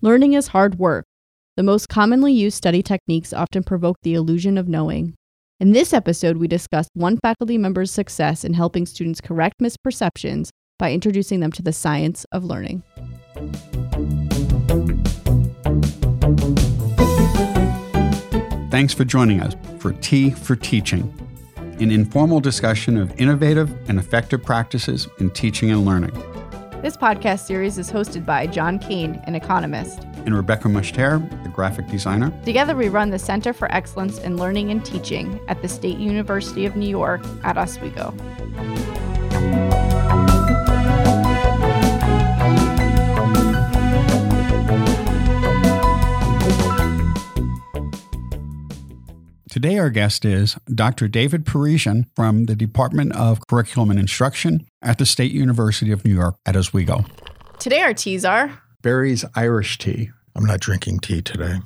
Learning is hard work. The most commonly used study techniques often provoke the illusion of knowing. In this episode, we discussed one faculty member's success in helping students correct misperceptions by introducing them to the science of learning. Thanks for joining us for Tea for Teaching, an informal discussion of innovative and effective practices in teaching and learning. This podcast series is hosted by John Kane, an economist, and Rebecca Mushtare, a graphic designer. Together we run the Center for Excellence in Learning and Teaching at the State University of New York at Oswego. Today our guest is Dr. David Parisian from the Department of Curriculum and Instruction at the State University of New York at Oswego. Today our teas are Barry's Irish Tea. I'm not drinking tea today.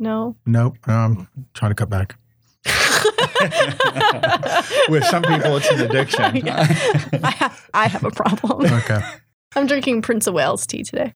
No? Nope. I'm trying to cut back. With some people it's an addiction. Yeah. I have a problem. Okay. I'm drinking Prince of Wales tea today.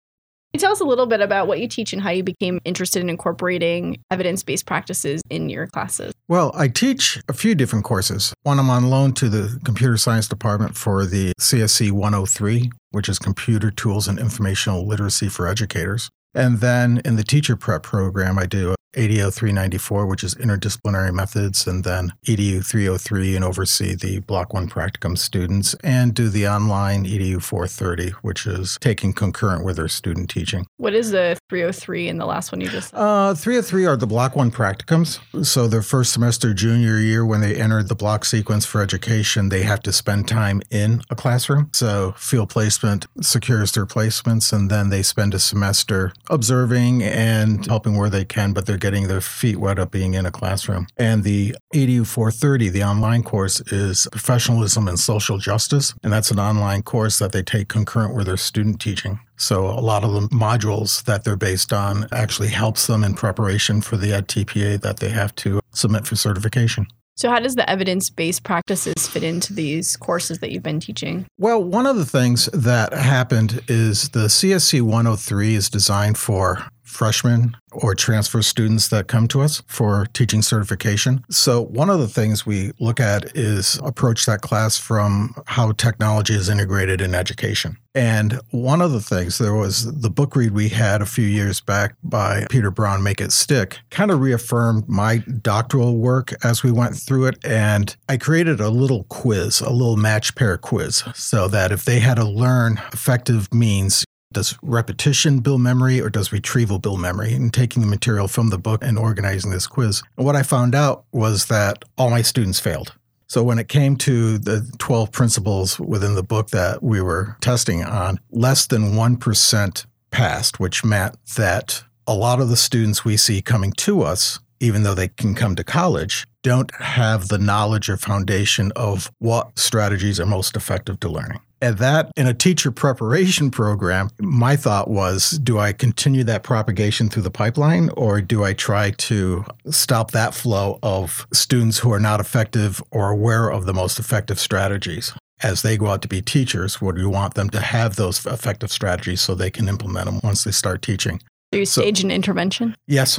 Can you tell us a little bit about what you teach and how you became interested in incorporating evidence-based practices in your classes? Well, I teach a few different courses. One, I'm on loan to the computer science department for the CSC 103, which is Computer Tools and Informational Literacy for Educators. And then in the teacher prep program, I do EDU 394, which is interdisciplinary methods, and then EDU 303 and oversee the Block 1 practicum students, and do the online EDU 430, which is taking concurrent with their student teaching. What is the 303 and the last one you just said? 303 are the Block 1 practicums. So their first semester junior year, when they entered the block sequence for education, they have to spend time in a classroom. So field placement secures their placements, and then they spend a semester observing and helping where they can, but they're getting their feet wet up being in a classroom. And the EDU 430, the online course, is professionalism and social justice. And that's an online course that they take concurrent with their student teaching. So a lot of the modules that they're based on actually helps them in preparation for the edTPA that they have to submit for certification. So how does the evidence-based practices fit into these courses that you've been teaching? Well, one of the things that happened is the CSC 103 is designed for freshmen or transfer students that come to us for teaching certification. So one of the things we look at is approach that class from how technology is integrated in education. And one of the things, there was the book read we had a few years back by Peter Brown, Make It Stick, kind of reaffirmed my doctoral work as we went through it. And I created a little quiz, a little match pair quiz, so that if they had to learn effective means, does repetition build memory or does retrieval build memory? And taking the material from the book and organizing this quiz. And what I found out was that all my students failed. So when it came to the 12 principles within the book that we were testing on, less than 1% passed, which meant that a lot of the students we see coming to us, even though they can come to college, don't have the knowledge or foundation of what strategies are most effective to learning. And that, in a teacher preparation program, my thought was, do I continue that propagation through the pipeline, or do I try to stop that flow of students who are not effective or aware of the most effective strategies? As they go out to be teachers, would we want them to have those effective strategies so they can implement them once they start teaching? Do you stage an intervention? Yes.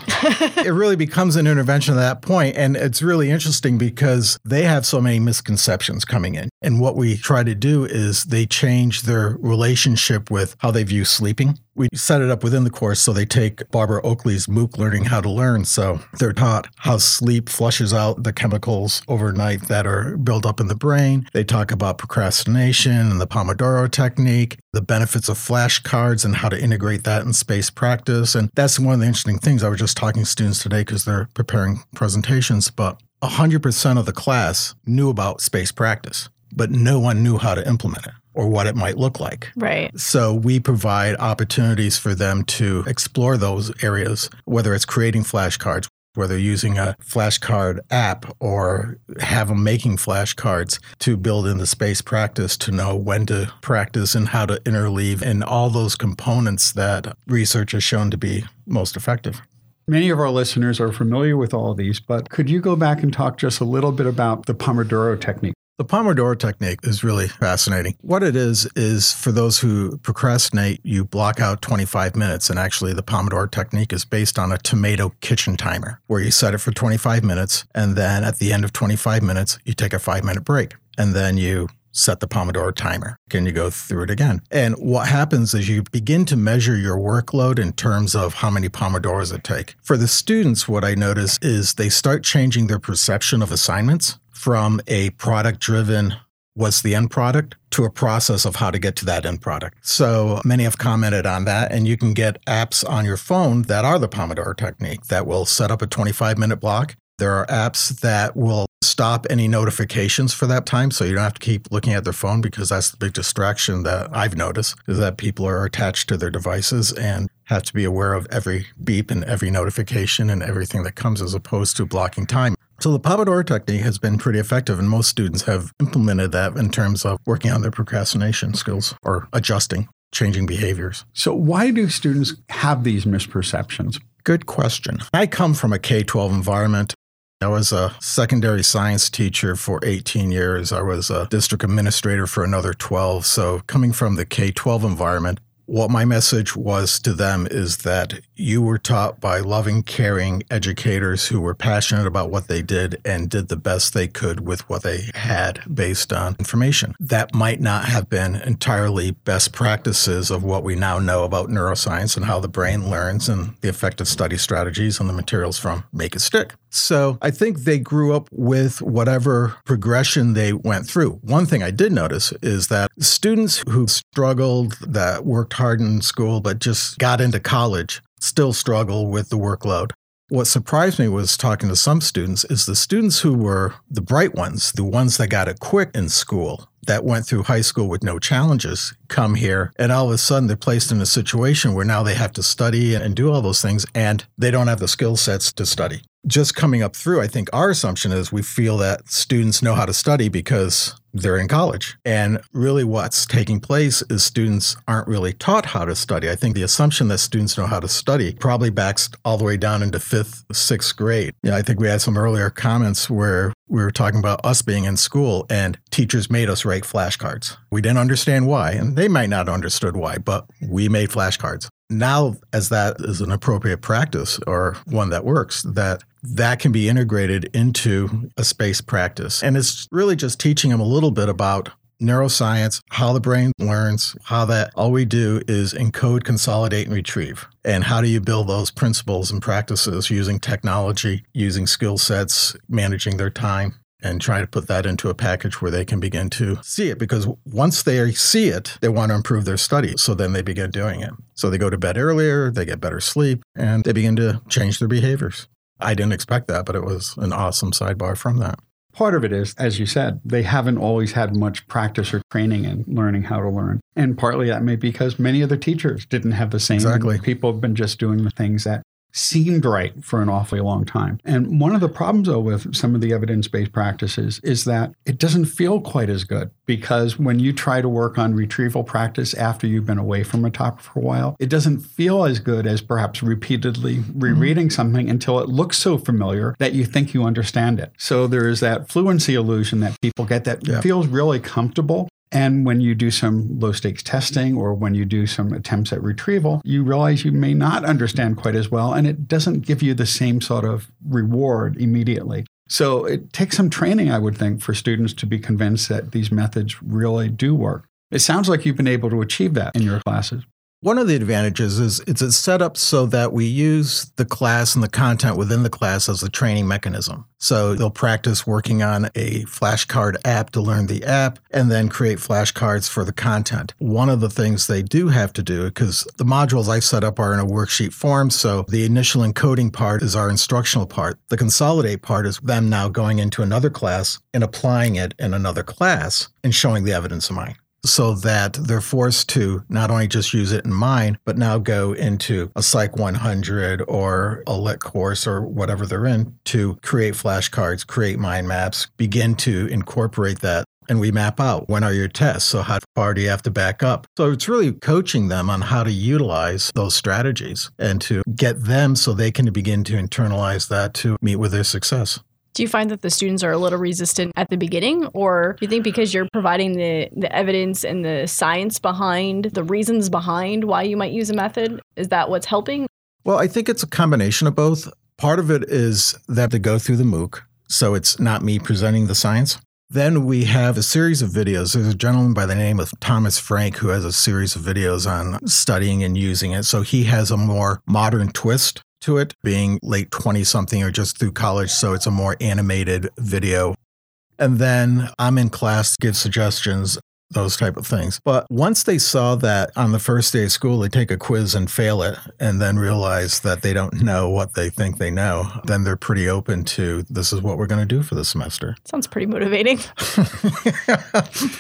It really becomes an intervention at that point. And it's really interesting because they have so many misconceptions coming in. And what we try to do is they change their relationship with how they view sleeping. We set it up within the course so they take Barbara Oakley's MOOC, Learning How to Learn. So they're taught how sleep flushes out the chemicals overnight that are built up in the brain. They talk about procrastination and the Pomodoro Technique, the benefits of flashcards and how to integrate that in space practice. And that's one of the interesting things. I was just talking to students today because they're preparing presentations, but 100% of the class knew about space practice, but no one knew how to implement it or what it might look like. Right. So we provide opportunities for them to explore those areas, whether it's creating flashcards, whether using a flashcard app or have them making flashcards to build into space practice to know when to practice and how to interleave and all those components that research has shown to be most effective. Many of our listeners are familiar with all of these, but could you go back and talk just a little bit about the Pomodoro Technique? The Pomodoro Technique is really fascinating. What it is for those who procrastinate, you block out 25 minutes. And actually, the Pomodoro Technique is based on a tomato kitchen timer where you set it for 25 minutes. And then at the end of 25 minutes, you take a 5-minute break. And then you set the Pomodoro timer. Can you go through it again? And what happens is you begin to measure your workload in terms of how many Pomodoros it take. For the students, what I notice is they start changing their perception of assignments from a product-driven, what's the end product, to a process of how to get to that end product. So many have commented on that, and you can get apps on your phone that are the Pomodoro Technique that will set up a 25-minute block. There are apps that will stop any notifications for that time, so you don't have to keep looking at their phone, because that's the big distraction that I've noticed, is that people are attached to their devices and have to be aware of every beep and every notification and everything that comes, as opposed to blocking time. So the Pomodoro Technique has been pretty effective, and most students have implemented that in terms of working on their procrastination skills or adjusting, changing behaviors. So why do students have these misperceptions? Good question. I come from a K-12 environment. I was a secondary science teacher for 18 years. I was a district administrator for another 12. So coming from the K-12 environment, what my message was to them is that you were taught by loving, caring educators who were passionate about what they did and did the best they could with what they had based on information. That might not have been entirely best practices of what we now know about neuroscience and how the brain learns and the effective study strategies and the materials from Make It Stick. So I think they grew up with whatever progression they went through. One thing I did notice is that students who struggled, that worked hard in school, but just got into college, still struggle with the workload. What surprised me was talking to some students is the students who were the bright ones, the ones that got it quick in school, that went through high school with no challenges, come here, and all of a sudden they're placed in a situation where now they have to study and do all those things, and they don't have the skill sets to study. Just coming up through, I think our assumption is we feel that students know how to study because they're in college. And really what's taking place is students aren't really taught how to study. I think the assumption that students know how to study probably backs all the way down into 5th, 6th grade. Yeah, I think we had some earlier comments where we were talking about us being in school and teachers made us write flashcards. We didn't understand why, and they might not have understood why, but we made flashcards. Now, as that is an appropriate practice or one that works, that can be integrated into a space practice. And it's really just teaching them a little bit about neuroscience, how the brain learns, how that all we do is encode, consolidate, and retrieve. And how do you build those principles and practices using technology, using skill sets, managing their time, and try to put that into a package where they can begin to see it. Because once they see it, they want to improve their study. So then they begin doing it. So they go to bed earlier, they get better sleep, and they begin to change their behaviors. I didn't expect that, but it was an awesome sidebar from that. Part of it is, as you said, they haven't always had much practice or training in learning how to learn. And partly that may be because many other teachers didn't have the same. Exactly. People have been just doing the things that seemed right for an awfully long time. And one of the problems, though, with some of the evidence-based practices is that it doesn't feel quite as good, because when you try to work on retrieval practice after you've been away from a topic for a while, it doesn't feel as good as perhaps repeatedly rereading something until it looks so familiar that you think you understand it. So there is that fluency illusion that people get that feels really comfortable. And when you do some low-stakes testing or when you do some attempts at retrieval, you realize you may not understand quite as well, and it doesn't give you the same sort of reward immediately. So it takes some training, I would think, for students to be convinced that these methods really do work. It sounds like you've been able to achieve that in your classes. One of the advantages is it's set up so that we use the class and the content within the class as a training mechanism. So they'll practice working on a flashcard app to learn the app and then create flashcards for the content. One of the things they do have to do, because the modules I set up are in a worksheet form, so the initial encoding part is our instructional part. The consolidate part is them now going into another class and applying it in another class and showing the evidence of mine. So that they're forced to not only just use it in mine, but now go into a Psych 100 or a lit course or whatever they're in to create flashcards, create mind maps, begin to incorporate that. And we map out, when are your tests? So how far do you have to back up? So it's really coaching them on how to utilize those strategies and to get them so they can begin to internalize that to meet with their success. Do you find that the students are a little resistant at the beginning, or do you think because you're providing the evidence and the science behind, the reasons behind why you might use a method, is that what's helping? Well, I think it's a combination of both. Part of it is that they go through the MOOC, so it's not me presenting the science. Then we have a series of videos. There's a gentleman by the name of Thomas Frank who has a series of videos on studying and using it. So he has a more modern twist to it, being late 20-something or just through college. So it's a more animated video. And then I'm in class, give suggestions, those type of things. But once they saw that on the first day of school, they take a quiz and fail it and then realize that they don't know what they think they know, then they're pretty open to this is what we're going to do for the semester. Sounds pretty motivating.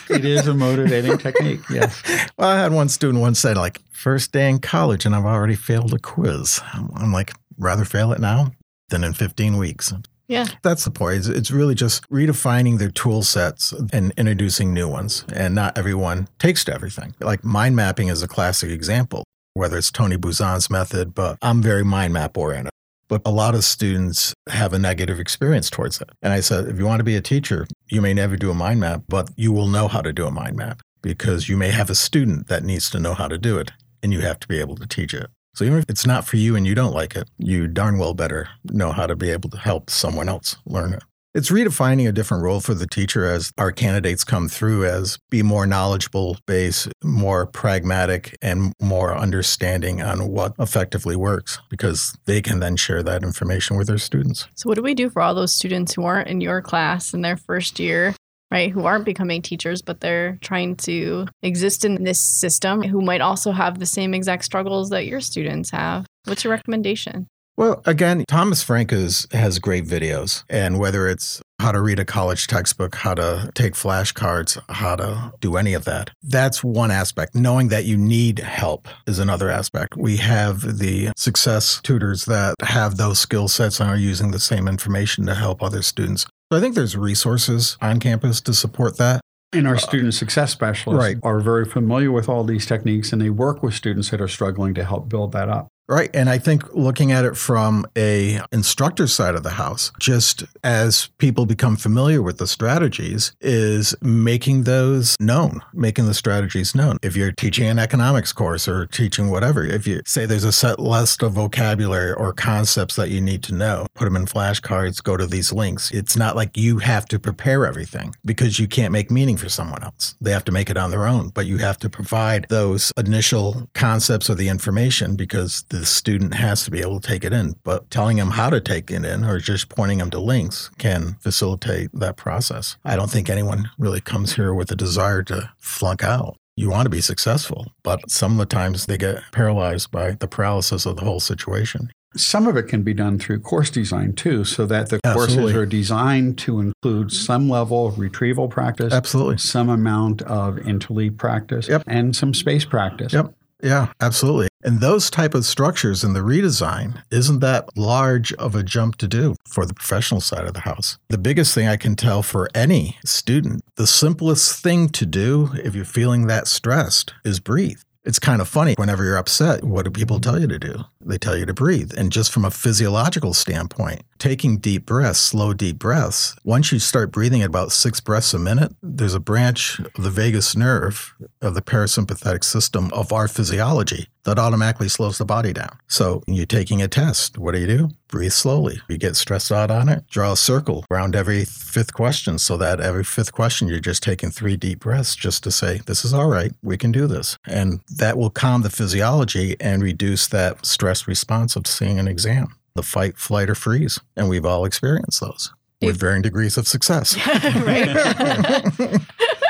It is a motivating technique, yes. Well, I had one student once said, like, first day in college and I've already failed a quiz. I'm like, rather fail it now than in 15 weeks. Yeah. That's the point. It's really just redefining their tool sets and introducing new ones. And not everyone takes to everything. Like mind mapping is a classic example, whether it's Tony Buzan's method, but I'm very mind map oriented. But a lot of students have a negative experience towards it. And I said, if you want to be a teacher, you may never do a mind map, but you will know how to do a mind map because you may have a student that needs to know how to do it and you have to be able to teach it. So even if it's not for you and you don't like it, you darn well better know how to be able to help someone else learn it. It's redefining a different role for the teacher as our candidates come through as be more knowledgeable base, more pragmatic, and more understanding on what effectively works because they can then share that information with their students. So what do we do for all those students who aren't in your class in their first year? Right, who aren't becoming teachers, but they're trying to exist in this system, who might also have the same exact struggles that your students have. What's your recommendation? Well, again, Thomas Frank has great videos. And whether it's how to read a college textbook, how to take flashcards, how to do any of that, that's one aspect. Knowing that you need help is another aspect. We have the success tutors that have those skill sets and are using the same information to help other students. So I think there's resources on campus to support that. And our student success specialists are very familiar with all these techniques, and they work with students that are struggling to help build that up. Right. And I think looking at it from an instructor side of the house, just as people become familiar with the strategies, is making those known, making the strategies known. If you're teaching an economics course or teaching whatever, if you say there's a set list of vocabulary or concepts that you need to know, put them in flashcards, go to these links. It's not like you have to prepare everything because you can't make meaning for someone else. They have to make it on their own, but you have to provide those initial concepts or the information because the student has to be able to take it in, but telling them how to take it in or just pointing them to links can facilitate that process. I don't think anyone really comes here with a desire to flunk out. You want to be successful, but some of the times they get paralyzed by the paralysis of the whole situation. Some of it can be done through course design, too, so that the courses are designed to include some level of retrieval practice, some amount of interleave practice, and some space practice. Yeah, absolutely. And those type of structures in the redesign, isn't that large of a jump to do for the professional side of the house? The biggest thing I can tell for any student, the simplest thing to do if you're feeling that stressed is breathe. It's kind of funny. Whenever you're upset, what do people tell you to do? They tell you to breathe. And just from a physiological standpoint, taking deep breaths, slow deep breaths, once you start breathing at about 6 breaths a minute, there's a branch of the vagus nerve of the parasympathetic system of our physiology that automatically slows the body down. So when you're taking a test, what do? Breathe slowly. You get stressed out on it, draw a circle around every 5th question so that every 5th question, you're just taking 3 deep breaths just to say, this is all right, we can do this. And that will calm the physiology and reduce that stress response of seeing an exam, the fight, flight, or freeze. And we've all experienced those with varying degrees of success.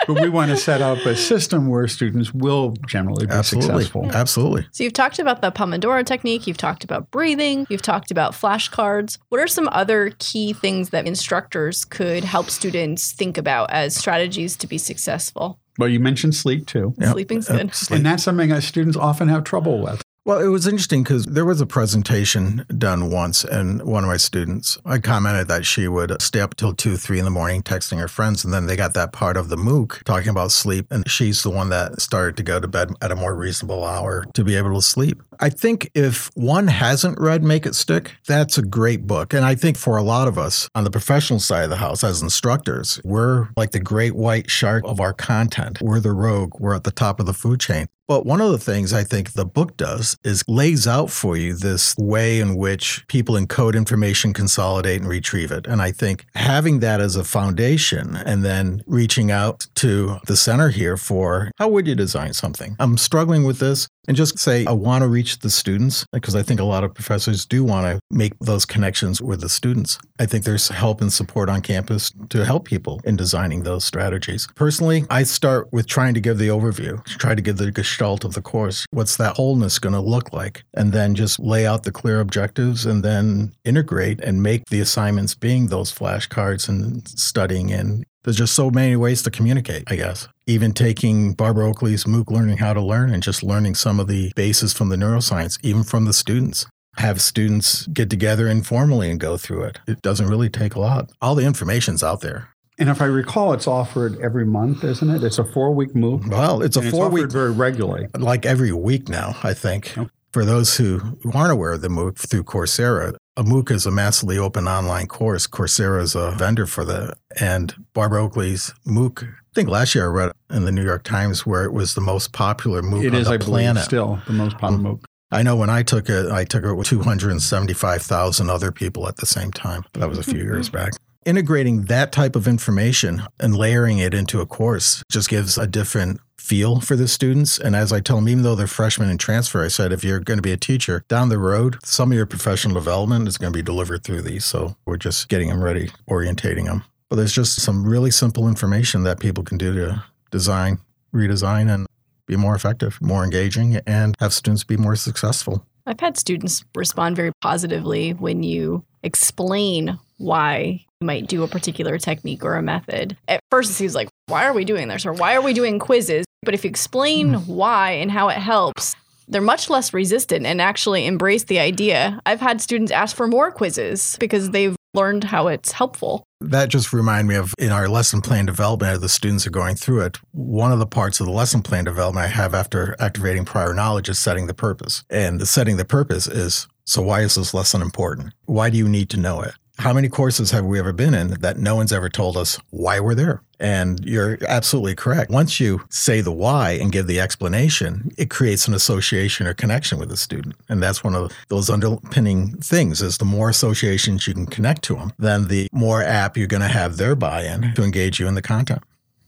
But we want to set up a system where students will generally be successful. Absolutely. So you've talked about the Pomodoro technique. You've talked about breathing. You've talked about flashcards. What are some other key things that instructors could help students think about as strategies to be successful? Well, you mentioned sleep, too. Sleeping's good. And that's something that students often have trouble with. Well, it was interesting because there was a presentation done once, and one of my students, I commented that she would stay up till 2, 3 in the morning texting her friends, and then they got that part of the MOOC talking about sleep, and she's the one that started to go to bed at a more reasonable hour to be able to sleep. I think if one hasn't read Make It Stick, that's a great book. And I think for a lot of us on the professional side of the house as instructors, we're like the great white shark of our content. We're the rogue. We're at the top of the food chain. But one of the things I think the book does is lays out for you this way in which people encode information, consolidate, and retrieve it. And I think having that as a foundation and then reaching out to the center here for how would you design something? I'm struggling with this. And just say, I want to reach the students, because I think a lot of professors do want to make those connections with the students. I think there's help and support on campus to help people in designing those strategies. Personally, I start with trying to give the overview, try to give the gestalt of the course. What's that wholeness going to look like? And then just lay out the clear objectives and then integrate and make the assignments being those flashcards and studying and there's just so many ways to communicate, I guess. Even taking Barbara Oakley's MOOC, Learning How to Learn, and just learning some of the bases from the neuroscience, even from the students. Have students get together informally and go through it. It doesn't really take a lot. All the information's out there. And if I recall, it's offered every month, isn't it? It's a 4-week MOOC. Well, it's a 4-week. It's offered very regularly. Like every week now, I think. Yep. For those who aren't aware of the MOOC through Coursera, a MOOC is a massively open online course. Coursera is a vendor for that. And Barbara Oakley's MOOC, I think last year I read in the New York Times where it was the most popular MOOC on the planet. It is, I believe, still the most popular MOOC. I know when I took it with 275,000 other people at the same time. That was a few years back. Integrating that type of information and layering it into a course just gives a different feel for the students. And as I tell them, even though they're freshmen in transfer, I said, if you're going to be a teacher down the road, some of your professional development is going to be delivered through these. So we're just getting them ready, orientating them. But there's just some really simple information that people can do to design, redesign, and be more effective, more engaging, and have students be more successful. I've had students respond very positively when you explain why you might do a particular technique or a method. At first, it seems like, why are we doing this? Or why are we doing quizzes? But if you explain why and how it helps, they're much less resistant and actually embrace the idea. I've had students ask for more quizzes because they've learned how it's helpful. That just reminded me of in our lesson plan development, as the students are going through it, one of the parts of the lesson plan development I have after activating prior knowledge is setting the purpose. And the setting the purpose is, so why is this lesson important? Why do you need to know it? How many courses have we ever been in that no one's ever told us why we're there? And you're absolutely correct. Once you say the why and give the explanation, it creates an association or connection with the student. And that's one of those underpinning things is the more associations you can connect to them, then the more apt you're going to have their buy-in to engage you in the content.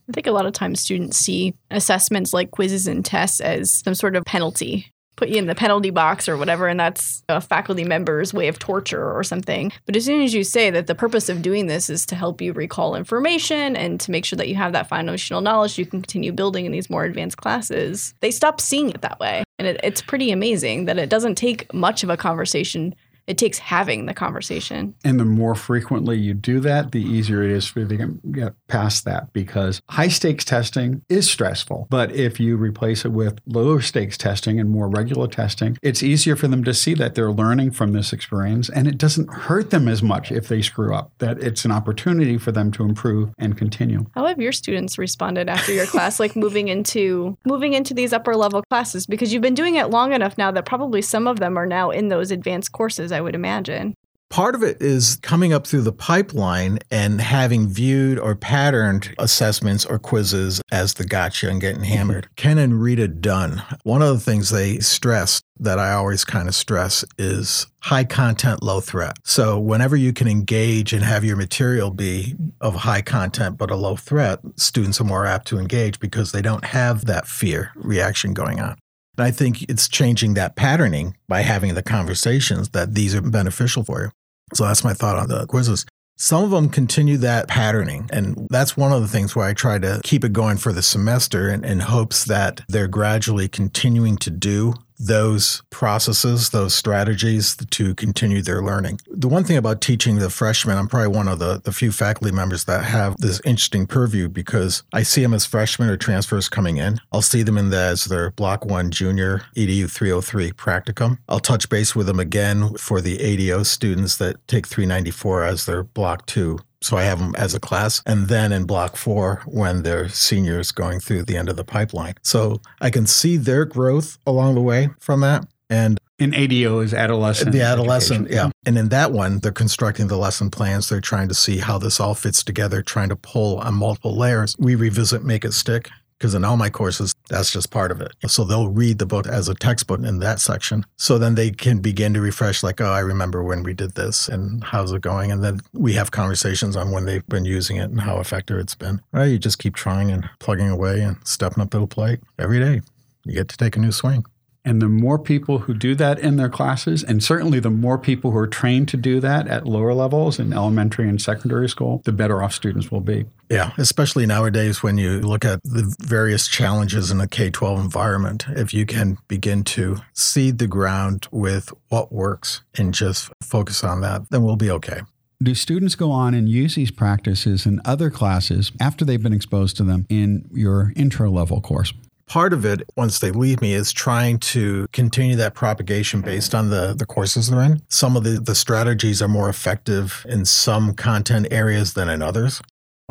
I think a lot of times students see assessments like quizzes and tests as some sort of penalty. Put you in the penalty box or whatever, and that's a faculty member's way of torture or something. But as soon as you say that the purpose of doing this is to help you recall information and to make sure that you have that foundational knowledge you can continue building in these more advanced classes, they stop seeing it that way. And it's pretty amazing that it doesn't take much of a conversation. It takes having the conversation. And the more frequently you do that, the easier it is for you to get past that, because high-stakes testing is stressful. But if you replace it with lower-stakes testing and more regular testing, it's easier for them to see that they're learning from this experience, and it doesn't hurt them as much if they screw up, that it's an opportunity for them to improve and continue. How have your students responded after your class, like moving into these upper-level classes? Because you've been doing it long enough now that probably some of them are now in those advanced courses, I would imagine. Part of it is coming up through the pipeline and having viewed or patterned assessments or quizzes as the gotcha and getting hammered. Ken and Rita Dunn, one of the things they stressed that I always kind of stress is high content, low threat. So whenever you can engage and have your material be of high content but a low threat, students are more apt to engage because they don't have that fear reaction going on. And I think it's changing that patterning by having the conversations that these are beneficial for you. So that's my thought on the quizzes. Some of them continue that patterning. And that's one of the things where I try to keep it going for the semester in hopes that they're gradually continuing to do those processes, those strategies to continue their learning. The one thing about teaching the freshmen, I'm probably one of the few faculty members that have this interesting purview because I see them as freshmen or transfers coming in. I'll see them as their Block 1 Junior EDU 303 practicum. I'll touch base with them again for the ADO students that take 394 as their Block 2. So I have them as a class, and then in Block 4 when they're seniors going through the end of the pipeline. So I can see their growth along the way from that. And And ADO is adolescent. The adolescent, education. Yeah. And in that one, they're constructing the lesson plans. They're trying to see how this all fits together, trying to pull on multiple layers. We revisit Make It Stick because in all my courses, that's just part of it. So they'll read the book as a textbook in that section. So then they can begin to refresh like, oh, I remember when we did this and how's it going? And then we have conversations on when they've been using it and how effective it's been. Right? You just keep trying and plugging away and stepping up to the plate every day. You get to take a new swing. And the more people who do that in their classes, and certainly the more people who are trained to do that at lower levels in elementary and secondary school, the better off students will be. Yeah, especially nowadays when you look at the various challenges in a K-12 environment, if you can begin to seed the ground with what works and just focus on that, then we'll be okay. Do students go on and use these practices in other classes after they've been exposed to them in your intro level course? Part of it, once they leave me, is trying to continue that propagation based on the courses they're in. Some of the strategies are more effective in some content areas than in others.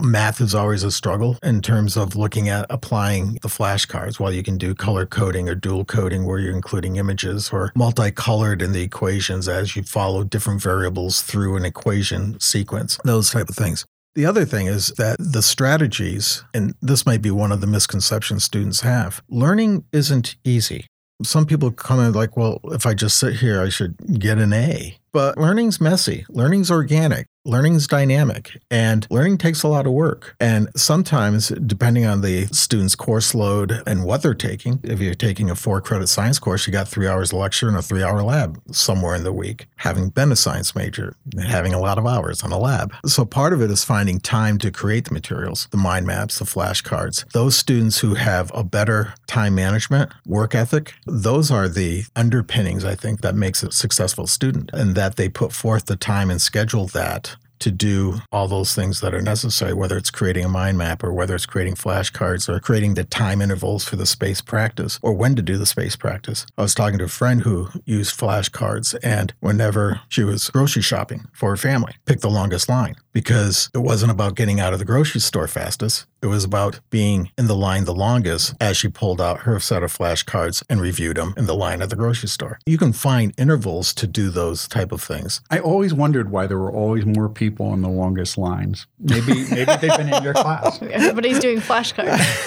Math is always a struggle in terms of looking at applying the flashcards. While you can do color coding or dual coding where you're including images or multicolored in the equations as you follow different variables through an equation sequence, those type of things. The other thing is that the strategies, and this might be one of the misconceptions students have, learning isn't easy. Some people come in like, well, if I just sit here, I should get an A. But learning's messy. Learning's organic. Learning's dynamic. And learning takes a lot of work. And sometimes, depending on the student's course load and what they're taking, if you're taking a 4-credit science course, you got 3 hours of lecture and a 3-hour lab somewhere in the week, having been a science major, having a lot of hours on a lab. So part of it is finding time to create the materials, the mind maps, the flashcards. Those students who have a better time management, work ethic, those are the underpinnings, I think, that makes a successful student. And that they put forth the time and schedule that to do all those things that are necessary, whether it's creating a mind map or whether it's creating flashcards or creating the time intervals for the space practice or when to do the space practice. I was talking to a friend who used flashcards, and whenever she was grocery shopping for her family, picked the longest line because it wasn't about getting out of the grocery store fastest. It was about being in the line the longest as she pulled out her set of flashcards and reviewed them in the line at the grocery store. You can find intervals to do those type of things. I always wondered why there were always more people on the longest lines. Maybe they've been in your class. Everybody's doing flashcards.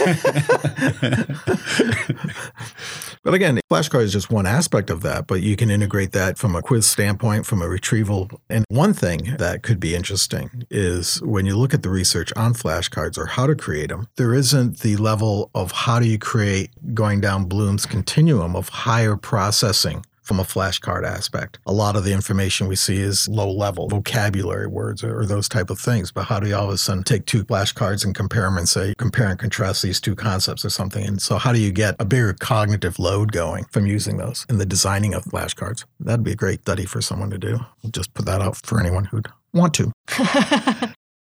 But again, flashcard is just one aspect of that, but you can integrate that from a quiz standpoint, from a retrieval. And one thing that could be interesting is when you look at the research on flashcards or how to create them, there isn't the level of how do you create going down Bloom's continuum of higher processing from a flashcard aspect. A lot of the information we see is low level vocabulary words or those type of things. But how do you all of a sudden take two flashcards and compare them and say, compare and contrast these two concepts or something? And so how do you get a bigger cognitive load going from using those in the designing of flashcards? That'd be a great study for someone to do. We'll just put that out for anyone who'd want to.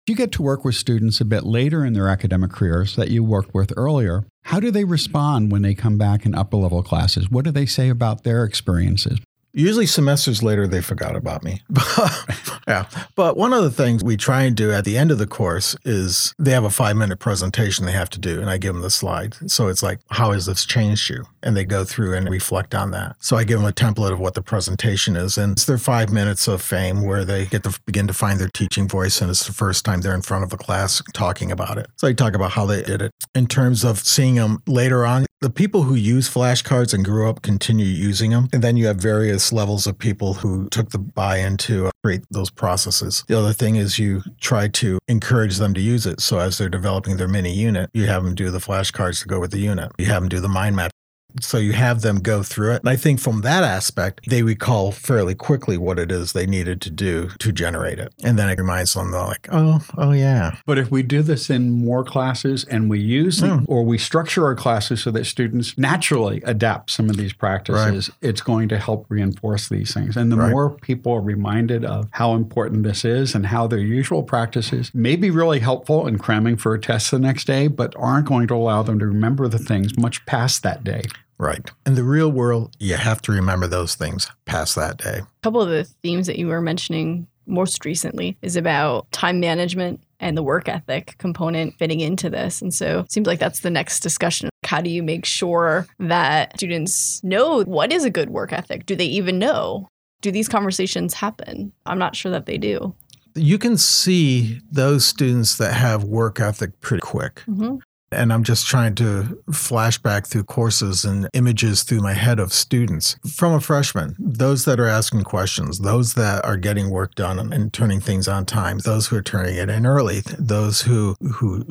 You get to work with students a bit later in their academic careers that you worked with earlier. How do they respond when they come back in upper level classes? What do they say about their experiences? Usually semesters later, they forgot about me. Yeah. But one of the things we try and do at the end of the course is they have a 5-minute presentation they have to do, and I give them the slide. So it's like, how has this changed you? And they go through and reflect on that. So I give them a template of what the presentation is, and it's their 5 minutes of fame where they get to begin to find their teaching voice, and it's the first time they're in front of a class talking about it. So they talk about how they did it. In terms of seeing them later on, the people who use flashcards and grew up continue using them, and then you have various levels of people who took the buy-in to create those processes. The other thing is you try to encourage them to use it. So as they're developing their mini unit, you have them do the flashcards to go with the unit. You have them do the mind map. So you have them go through it. And I think from that aspect, they recall fairly quickly what it is they needed to do to generate it. And then it reminds them, they're like, oh yeah. But if we do this in more classes and we use them or we structure our classes so that students naturally adapt some of these practices, it's going to help reinforce these things. And the more people are reminded of how important this is and how their usual practices may be really helpful in cramming for a test the next day, but aren't going to allow them to remember the things much past that day. Right. In the real world, you have to remember those things past that day. A couple of the themes that you were mentioning most recently is about time management and the work ethic component fitting into this. And so it seems like that's the next discussion. How do you make sure that students know what is a good work ethic? Do they even know? Do these conversations happen? I'm not sure that they do. You can see those students that have work ethic pretty quick. Mm-hmm. And I'm just trying to flash back through courses and images through my head of students. From a freshman, those that are asking questions, those that are getting work done and turning things on time, those who are turning it in early, those who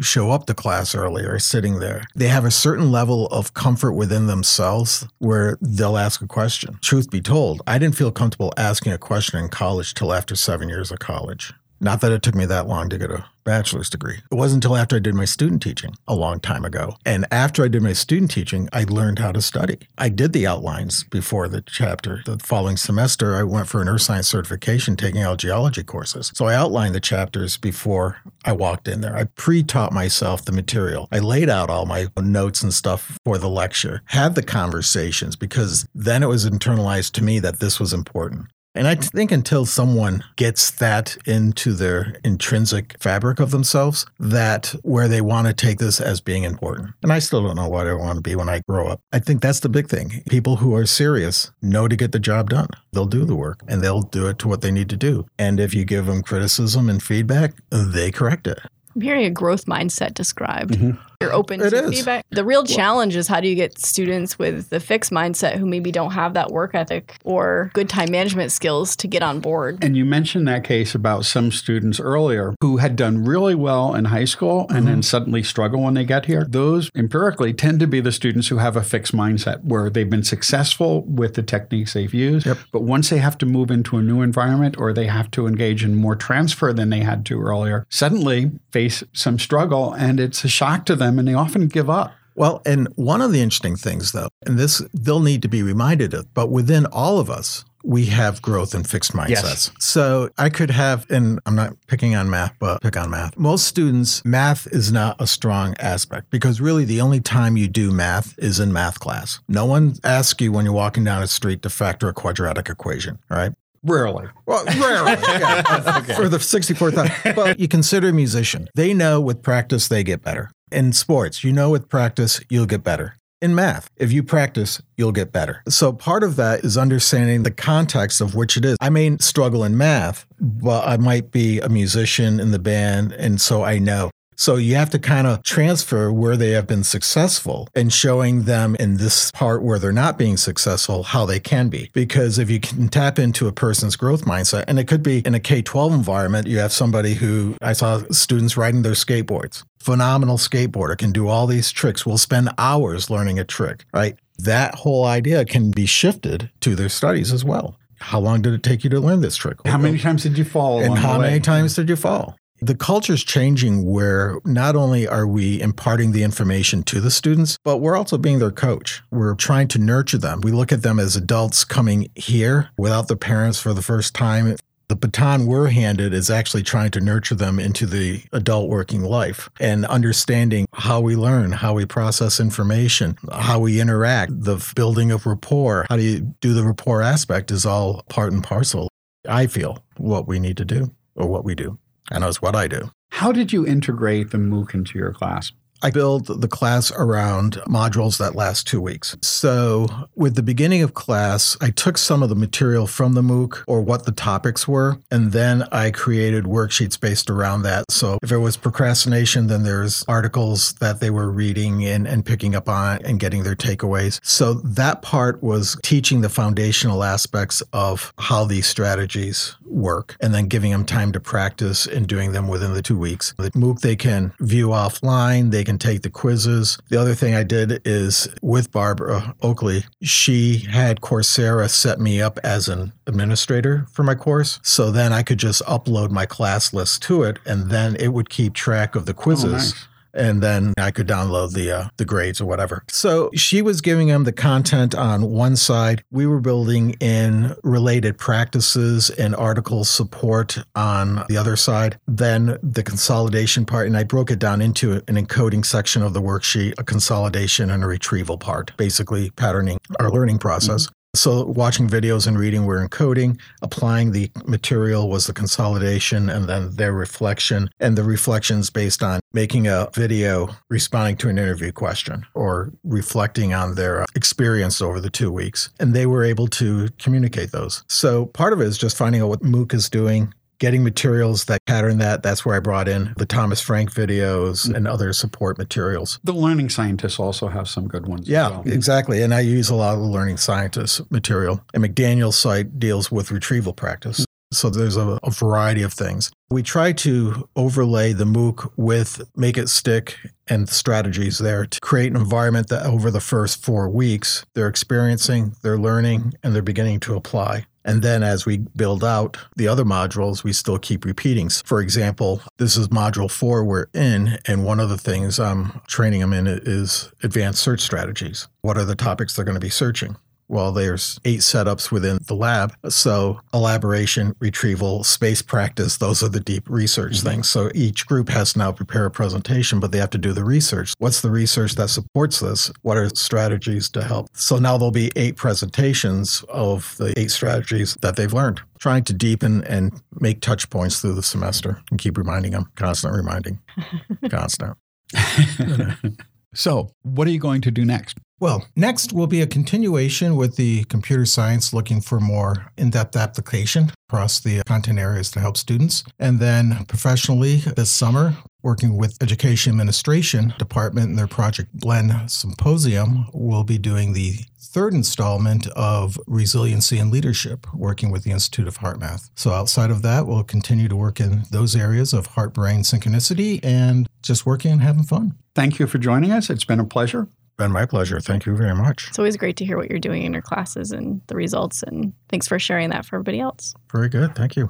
show up to class early or sitting there, they have a certain level of comfort within themselves where they'll ask a question. Truth be told, I didn't feel comfortable asking a question in college till after 7 years of college. Not that it took me that long to get a bachelor's degree. It wasn't until after I did my student teaching a long time ago. And after I did my student teaching, I learned how to study. I did the outlines before the chapter. The following semester, I went for an earth science certification taking out geology courses. So I outlined the chapters before I walked in there. I pre-taught myself the material. I laid out all my notes and stuff for the lecture. Had the conversations because then it was internalized to me that this was important. And I think until someone gets that into their intrinsic fabric of themselves, that where they want to take this as being important. And I still don't know what I want to be when I grow up. I think that's the big thing. People who are serious know to get the job done. They'll do the work and they'll do it to what they need to do. And if you give them criticism and feedback, they correct it. I'm hearing a growth mindset described. Mm-hmm. You're open to feedback. The real challenge is how do you get students with the fixed mindset who maybe don't have that work ethic or good time management skills to get on board. And you mentioned that case about some students earlier who had done really well in high school and then suddenly struggle when they get here. Those empirically tend to be the students who have a fixed mindset where they've been successful with the techniques they've used. Yep. But once they have to move into a new environment or they have to engage in more transfer than they had to earlier, suddenly face some struggle and it's a shock to them. And they often give up. Well, and one of the interesting things, though, and this they'll need to be reminded of, but within all of us, we have growth and fixed mindsets. Yes. So I could have, and I'm not picking on math, but pick on math. Most students, math is not a strong aspect because really the only time you do math is in math class. No one asks you when you're walking down a street to factor a quadratic equation, right? Rarely. Well, rarely. Yeah. Okay. For the 64,000. But you consider a musician. They know with practice they get better. In sports, you know with practice, you'll get better. In math, if you practice, you'll get better. So part of that is understanding the context of which it is. I may struggle in math, but I might be a musician in the band, and so I know. So you have to kind of transfer where they have been successful and showing them in this part where they're not being successful, how they can be. Because if you can tap into a person's growth mindset, and it could be in a K-12 environment, you have somebody who I saw students riding their skateboards. Phenomenal skateboarder, can do all these tricks, will spend hours learning a trick, right? That whole idea can be shifted to their studies as well. How long did it take you to learn this trick? How many times did you fall along the way? And how many times did you fall? The culture's changing where not only are we imparting the information to the students, but we're also being their coach. We're trying to nurture them. We look at them as adults coming here without their parents for the first time. The baton we're handed is actually trying to nurture them into the adult working life and understanding how we learn, how we process information, how we interact, the building of rapport, how do you do the rapport aspect is all part and parcel, I feel, what we need to do or what we do. And that's what I do. How did you integrate the MOOC into your class? I build the class around modules that last 2 weeks. So with the beginning of class, I took some of the material from the MOOC or what the topics were, and then I created worksheets based around that. So if it was procrastination, then there's articles that they were reading and picking up on and getting their takeaways. So that part was teaching the foundational aspects of how these strategies work and then giving them time to practice and doing them within the 2 weeks. The MOOC they can view offline. They can take the quizzes. The other thing I did is with Barbara Oakley, she had Coursera set me up as an administrator for my course. So then I could just upload my class list to it, and then it would keep track of the quizzes. Oh, nice. And then I could download the grades or whatever. So she was giving them the content on one side. We were building in related practices and article support on the other side. Then the consolidation part, and I broke it down into an encoding section of the worksheet, a consolidation and a retrieval part, basically patterning our learning process. Mm-hmm. So watching videos and reading were encoding. Applying the material was the consolidation and then their reflection, and the reflections based on making a video, responding to an interview question, or reflecting on their experience over the 2 weeks. And they were able to communicate those. So part of it is just finding out what MOOC is doing, getting materials that pattern that. That's where I brought in the Thomas Frank videos and other support materials. The learning scientists also have some good ones. Yeah, as well. Exactly. And I use a lot of the learning scientists material. And McDaniel's site deals with retrieval practice. So there's a variety of things. We try to overlay the MOOC with Make It Stick and strategies there to create an environment that over the first 4 weeks, they're experiencing, they're learning, and they're beginning to apply. And then as we build out the other modules, we still keep repeating. For example, this is module 4 we're in, and one of the things I'm training them in is advanced search strategies. What are the topics they're going to be searching? Well, there's 8 setups within the lab. So elaboration, retrieval, space practice, those are the deep research things. So each group has to now prepare a presentation, but they have to do the research. What's the research that supports this? What are strategies to help? So now there'll be 8 presentations of the 8 strategies that they've learned. Trying to deepen and make touch points through the semester and keep reminding them, constant reminding, constant. So what are you going to do next? Well, next will be a continuation with the computer science, looking for more in-depth application across the content areas to help students. And then professionally this summer, working with Education Administration Department and their Project Blend Symposium, we'll be doing the 3rd installment of Resiliency and Leadership, working with the Institute of HeartMath. So outside of that, we'll continue to work in those areas of heart-brain synchronicity and just working and having fun. Thank you for joining us. It's been a pleasure. Been my pleasure. Thank you very much. It's always great to hear what you're doing in your classes and the results, and thanks for sharing that for everybody else. Very good. Thank you.